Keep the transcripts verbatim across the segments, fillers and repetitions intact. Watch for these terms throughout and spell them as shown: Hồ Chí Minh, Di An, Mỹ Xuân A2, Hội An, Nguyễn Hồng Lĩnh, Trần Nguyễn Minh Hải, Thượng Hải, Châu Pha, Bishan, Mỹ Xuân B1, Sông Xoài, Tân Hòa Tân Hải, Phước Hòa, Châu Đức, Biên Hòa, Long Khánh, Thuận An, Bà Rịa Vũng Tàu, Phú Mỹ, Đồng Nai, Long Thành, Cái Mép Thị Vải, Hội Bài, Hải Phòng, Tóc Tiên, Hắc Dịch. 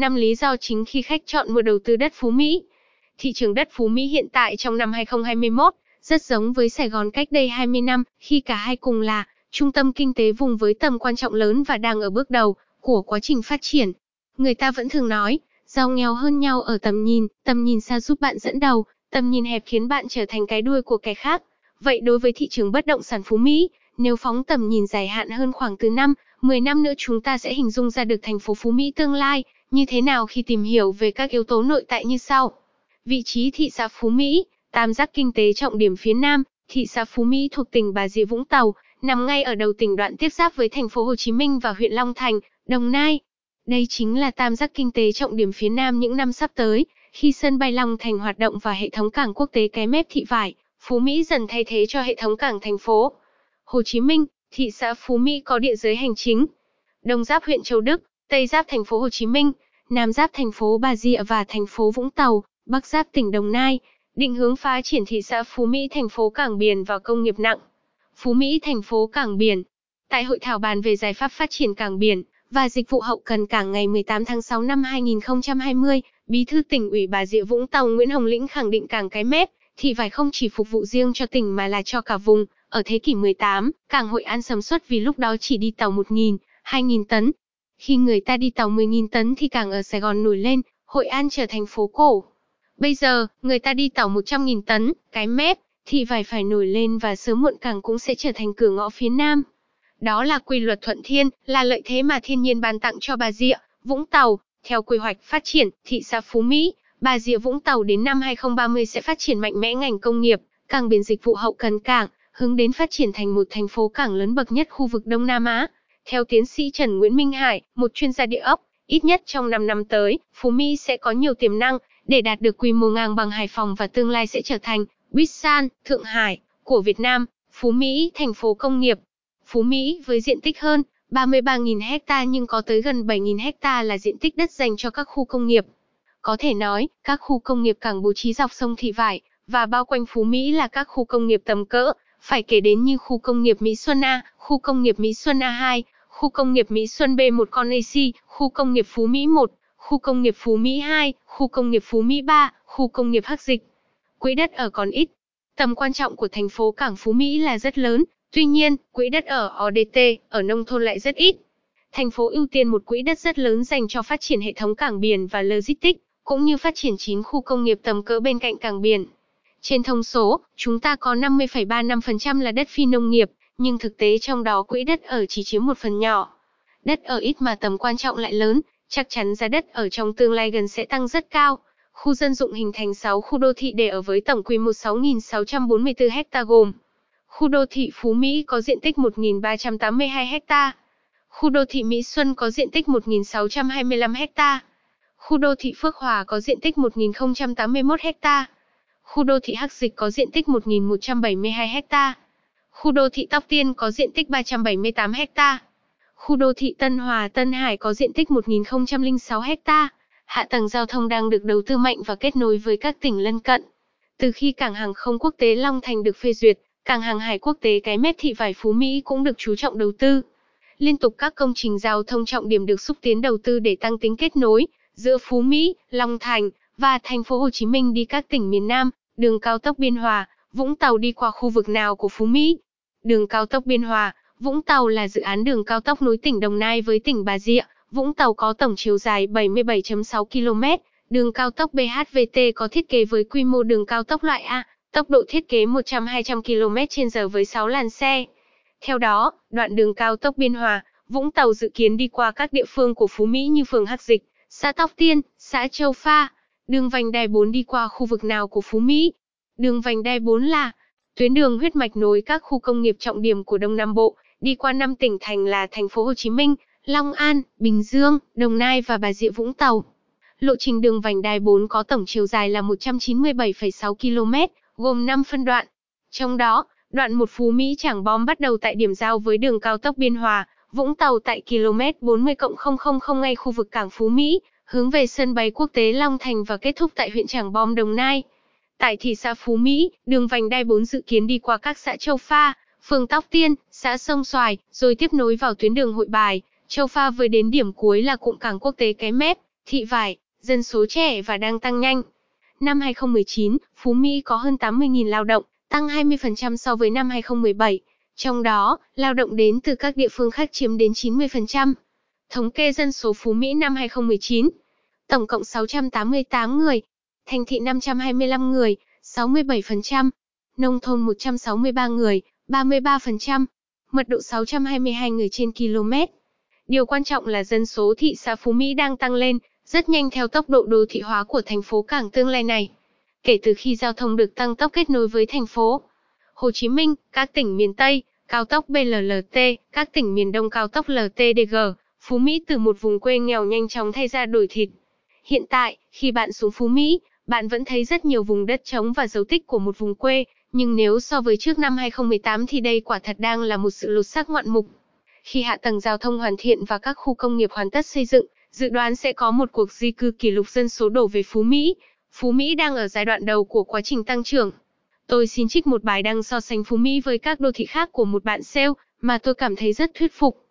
năm lý do chính khi khách chọn mua đầu tư đất Phú Mỹ. Thị trường đất Phú Mỹ hiện tại trong năm hai không hai mốt rất giống với Sài Gòn cách đây hai mươi năm, khi cả hai cùng là trung tâm kinh tế vùng với tầm quan trọng lớn và đang ở bước đầu của quá trình phát triển. Người ta vẫn thường nói, giàu nghèo hơn nhau ở tầm nhìn, tầm nhìn xa giúp bạn dẫn đầu, tầm nhìn hẹp khiến bạn trở thành cái đuôi của kẻ khác. Vậy đối với thị trường bất động sản Phú Mỹ, nếu phóng tầm nhìn dài hạn hơn khoảng từ năm, mười năm nữa, chúng ta sẽ hình dung ra được thành phố Phú Mỹ tương lai như thế nào khi tìm hiểu về các yếu tố nội tại như sau. Vị trí thị xã Phú Mỹ, tam giác kinh tế trọng điểm phía Nam, thị xã Phú Mỹ thuộc tỉnh Bà Rịa Vũng Tàu, nằm ngay ở đầu tỉnh đoạn tiếp giáp với thành phố Hồ Chí Minh và huyện Long Thành, Đồng Nai. Đây chính là tam giác kinh tế trọng điểm phía Nam những năm sắp tới, khi sân bay Long Thành hoạt động và hệ thống cảng quốc tế Cái Mép Thị Vải, Phú Mỹ dần thay thế cho hệ thống cảng thành phố Hồ Chí Minh. Thị xã Phú Mỹ có địa giới hành chính: đông giáp huyện Châu Đức, tây giáp thành phố Hồ Chí Minh, nam giáp thành phố Bà Rịa và thành phố Vũng Tàu, bắc giáp tỉnh Đồng Nai. Định hướng phát triển thị xã Phú Mỹ thành phố cảng biển và công nghiệp nặng. Phú Mỹ thành phố cảng biển. Tại hội thảo bàn về giải pháp phát triển cảng biển và dịch vụ hậu cần cảng ngày mười tám tháng sáu năm hai nghìn không trăm hai mươi, Bí thư Tỉnh ủy Bà Rịa Vũng Tàu Nguyễn Hồng Lĩnh khẳng định cảng Cái Mép Thị Vải không chỉ phục vụ riêng cho tỉnh mà là cho cả vùng. Ở thế kỷ mười tám, cảng Hội An sầm uất vì lúc đó chỉ đi tàu một nghìn, hai nghìn tấn. Khi người ta đi tàu mười nghìn tấn thì cảng ở Sài Gòn nổi lên, Hội An trở thành phố cổ. Bây giờ, người ta đi tàu một trăm nghìn tấn, Cái Mép Thị Vải phải nổi lên và sớm muộn cảng cũng sẽ trở thành cửa ngõ phía Nam. Đó là quy luật thuận thiên, là lợi thế mà thiên nhiên ban tặng cho Bà Rịa, Vũng Tàu. Theo quy hoạch phát triển thị xã Phú Mỹ, Bà Rịa Vũng Tàu đến năm hai không ba mươi sẽ phát triển mạnh mẽ ngành công nghiệp, cảng biển, dịch vụ hậu cần cảng, hướng đến phát triển thành một thành phố cảng lớn bậc nhất khu vực Đông Nam Á. Theo tiến sĩ Trần Nguyễn Minh Hải, một chuyên gia địa ốc, ít nhất trong năm năm tới, Phú Mỹ sẽ có nhiều tiềm năng để đạt được quy mô ngang bằng Hải Phòng và tương lai sẽ trở thành Bishan, Thượng Hải của Việt Nam. Phú Mỹ thành phố công nghiệp. Phú Mỹ với diện tích hơn ba mươi ba nghìn héc ta nhưng có tới gần bảy nghìn héc ta là diện tích đất dành cho các khu công nghiệp. Có thể nói, các khu công nghiệp cảng bố trí dọc sông Thị Vải và bao quanh Phú Mỹ là các khu công nghiệp tầm cỡ, phải kể đến như khu công nghiệp Mỹ Xuân A, khu công nghiệp Mỹ Xuân A hai, khu công nghiệp Mỹ Xuân B một con a xê, khu công nghiệp Phú Mỹ một, khu công nghiệp Phú Mỹ hai, khu công nghiệp Phú Mỹ ba, khu công nghiệp Hắc Dịch. Quỹ đất ở còn ít. Tầm quan trọng của thành phố cảng Phú Mỹ là rất lớn, tuy nhiên, quỹ đất ở o đê tê, ở nông thôn lại rất ít. Thành phố ưu tiên một quỹ đất rất lớn dành cho phát triển hệ thống cảng biển và logistics, cũng như phát triển chín khu công nghiệp tầm cỡ bên cạnh cảng biển. Trên thông số, chúng ta có năm mươi phẩy ba mươi lăm phần trăm là đất phi nông nghiệp, nhưng thực tế trong đó quỹ đất ở chỉ chiếm một phần nhỏ. Đất ở ít mà tầm quan trọng lại lớn, chắc chắn giá đất ở trong tương lai gần sẽ tăng rất cao. Khu dân dụng hình thành sáu khu đô thị để ở với tổng quy mô sáu nghìn sáu trăm bốn mươi tư héc ta gồm: khu đô thị Phú Mỹ có diện tích một nghìn ba trăm tám mươi hai héc ta, khu đô thị Mỹ Xuân có diện tích một nghìn sáu trăm hai mươi lăm héc ta, khu đô thị Phước Hòa có diện tích một nghìn không trăm tám mươi mốt héc ta, khu đô thị Hắc Dịch có diện tích một nghìn một trăm bảy mươi hai héc ta, khu đô thị Tóc Tiên có diện tích ba trăm bảy mươi tám héc ta, khu đô thị Tân Hòa Tân Hải có diện tích một nghìn không trăm lẻ sáu héc ta. Hạ tầng giao thông đang được đầu tư mạnh và kết nối với các tỉnh lân cận. Từ khi cảng hàng không quốc tế Long Thành được phê duyệt, cảng hàng hải quốc tế Cái Mép Thị Vải Phú Mỹ cũng được chú trọng đầu tư. Liên tục các công trình giao thông trọng điểm được xúc tiến đầu tư để tăng tính kết nối giữa Phú Mỹ, Long Thành và thành phố Hồ Chí Minh đi các tỉnh miền Nam. Đường cao tốc Biên Hòa, Vũng Tàu đi qua khu vực nào của Phú Mỹ? Đường cao tốc Biên Hòa, Vũng Tàu là dự án đường cao tốc nối tỉnh Đồng Nai với tỉnh Bà Rịa, Vũng Tàu có tổng chiều dài bảy mươi bảy phẩy sáu ki lô mét. Đường cao tốc bê hát vê tê có thiết kế với quy mô đường cao tốc loại A, tốc độ thiết kế một trăm đến hai trăm ki lô mét trên giờ với sáu làn xe. Theo đó, đoạn đường cao tốc Biên Hòa, Vũng Tàu dự kiến đi qua các địa phương của Phú Mỹ như phường Hắc Dịch, xã Tóc Tiên, xã Châu Pha. Đường vành đai bốn đi qua khu vực nào của Phú Mỹ? Đường vành đai bốn là tuyến đường huyết mạch nối các khu công nghiệp trọng điểm của Đông Nam Bộ, đi qua năm tỉnh thành là thành phố Hồ Chí Minh, Long An, Bình Dương, Đồng Nai và Bà Rịa Vũng Tàu. Lộ trình đường vành đai bốn có tổng chiều dài là một trăm chín mươi bảy phẩy sáu ki lô mét, gồm năm phân đoạn. Trong đó, đoạn một Phú Mỹ Trảng Bom bắt đầu tại điểm giao với đường cao tốc Biên Hòa, Vũng Tàu tại ki lô mét bốn mươi cộng không không không ngay khu vực cảng Phú Mỹ, hướng về sân bay quốc tế Long Thành và kết thúc tại huyện Trảng Bom, Đồng Nai. Tại thị xã Phú Mỹ, đường vành đai bốn dự kiến đi qua các xã Châu Pha, phường Tóc Tiên, xã Sông Xoài, rồi tiếp nối vào tuyến đường Hội Bài, Châu Pha với đến điểm cuối là cụm cảng quốc tế Cái Mép thị vải, dân số trẻ và đang tăng nhanh. Năm hai không một chín, Phú Mỹ có hơn tám mươi nghìn lao động, tăng hai mươi phần trăm so với năm hai không một bảy. Trong đó, lao động đến từ các địa phương khác chiếm đến chín mươi phần trăm. Thống kê dân số Phú Mỹ năm hai không một chín, tổng cộng sáu trăm tám mươi tám người, thành thị năm trăm hai mươi lăm người, sáu mươi bảy phần trăm, nông thôn một trăm sáu mươi ba người, ba mươi ba phần trăm, mật độ sáu trăm hai mươi hai người trên km. Điều quan trọng là dân số thị xã Phú Mỹ đang tăng lên rất nhanh theo tốc độ đô thị hóa của thành phố cảng tương lai này. Kể từ khi giao thông được tăng tốc kết nối với thành phố Hồ Chí Minh, các tỉnh miền Tây, cao tốc B L T, các tỉnh miền Đông cao tốc L T D G, Phú Mỹ từ một vùng quê nghèo nhanh chóng thay ra đổi thịt. Hiện tại, khi bạn xuống Phú Mỹ, bạn vẫn thấy rất nhiều vùng đất trống và dấu tích của một vùng quê, nhưng nếu so với trước năm hai không một tám thì đây quả thật đang là một sự lột xác ngoạn mục. Khi hạ tầng giao thông hoàn thiện và các khu công nghiệp hoàn tất xây dựng, dự đoán sẽ có một cuộc di cư kỷ lục dân số đổ về Phú Mỹ. Phú Mỹ đang ở giai đoạn đầu của quá trình tăng trưởng. Tôi xin trích một bài đăng so sánh Phú Mỹ với các đô thị khác của một bạn sale mà tôi cảm thấy rất thuyết phục.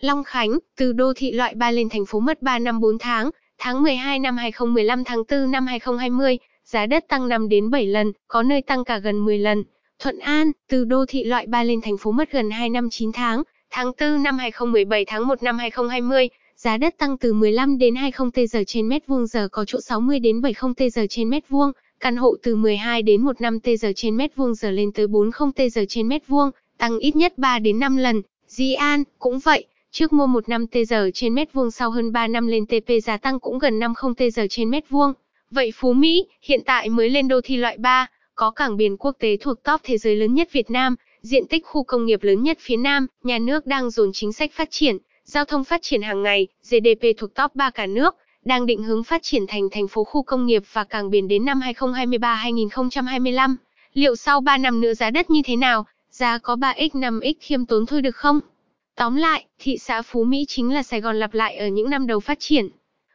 Long Khánh, từ đô thị loại ba lên thành phố mất ba năm bốn tháng, tháng mười hai năm hai không một lăm, tháng tư năm hai không hai không, giá đất tăng năm đến bảy lần, có nơi tăng cả gần mười lần. Thuận An, từ đô thị loại ba lên thành phố mất gần hai năm chín tháng, tháng tư năm hai không một bảy, tháng một năm hai không hai không, giá đất tăng từ mười lăm đến hai mươi tê giờ trên mét vuông giờ, có chỗ sáu mươi đến bảy mươi tê giờ trên mét vuông, căn hộ từ mười hai đến mười lăm tê giờ trên mét vuông giờ lên tới bốn mươi tê giờ trên mét vuông, tăng ít nhất ba đến năm lần. Di An cũng vậy, trước mua mười lăm tê giờ trên mét vuông, sau hơn ba năm lên T P giá tăng cũng gần năm mươi tê giờ trên mét vuông. Vậy Phú Mỹ hiện tại mới lên đô thị loại ba, có cảng biển quốc tế thuộc top thế giới lớn nhất Việt Nam, diện tích khu công nghiệp lớn nhất phía Nam, nhà nước đang dồn chính sách phát triển, giao thông phát triển hàng ngày, G D P thuộc top ba cả nước, đang định hướng phát triển thành thành phố khu công nghiệp và cảng biển đến năm hai không hai ba đến hai không hai lăm. Liệu sau ba năm nữa giá đất như thế nào? Giá có ba x năm x khiêm tốn thôi được không? Tóm lại, thị xã Phú Mỹ chính là Sài Gòn lặp lại ở những năm đầu phát triển.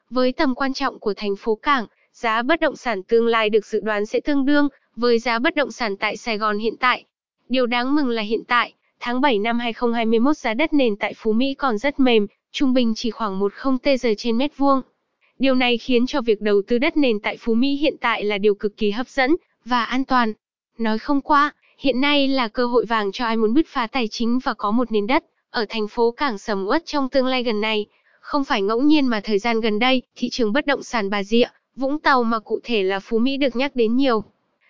Với tầm quan trọng của thành phố cảng, giá bất động sản tương lai được dự đoán sẽ tương đương với giá bất động sản tại Sài Gòn hiện tại. Điều đáng mừng là hiện tại, tháng bảy năm hai không hai mốt, giá đất nền tại Phú Mỹ còn rất mềm, trung bình chỉ khoảng mười tê giờ trên mét vuông. Điều này khiến cho việc đầu tư đất nền tại Phú Mỹ hiện tại là điều cực kỳ hấp dẫn và an toàn. Nói không qua, hiện nay là cơ hội vàng cho ai muốn bứt phá tài chính và có một nền đất ở thành phố cảng sầm uất trong tương lai gần này. Không phải ngẫu nhiên mà thời gian gần đây, thị trường bất động sản Bà Rịa, Vũng Tàu mà cụ thể là Phú Mỹ được nhắc đến nhiều.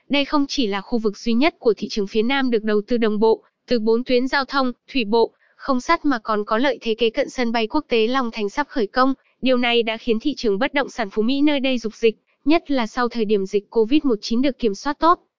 Đây không chỉ là khu vực duy nhất của thị trường phía Nam được đầu tư đồng bộ, từ bốn tuyến giao thông, thủy bộ, không sắt mà còn có lợi thế kế cận sân bay quốc tế Long Thành sắp khởi công. Điều này đã khiến thị trường bất động sản Phú Mỹ nơi đây dục dịch, nhất là sau thời điểm dịch covid mười chín được kiểm soát tốt.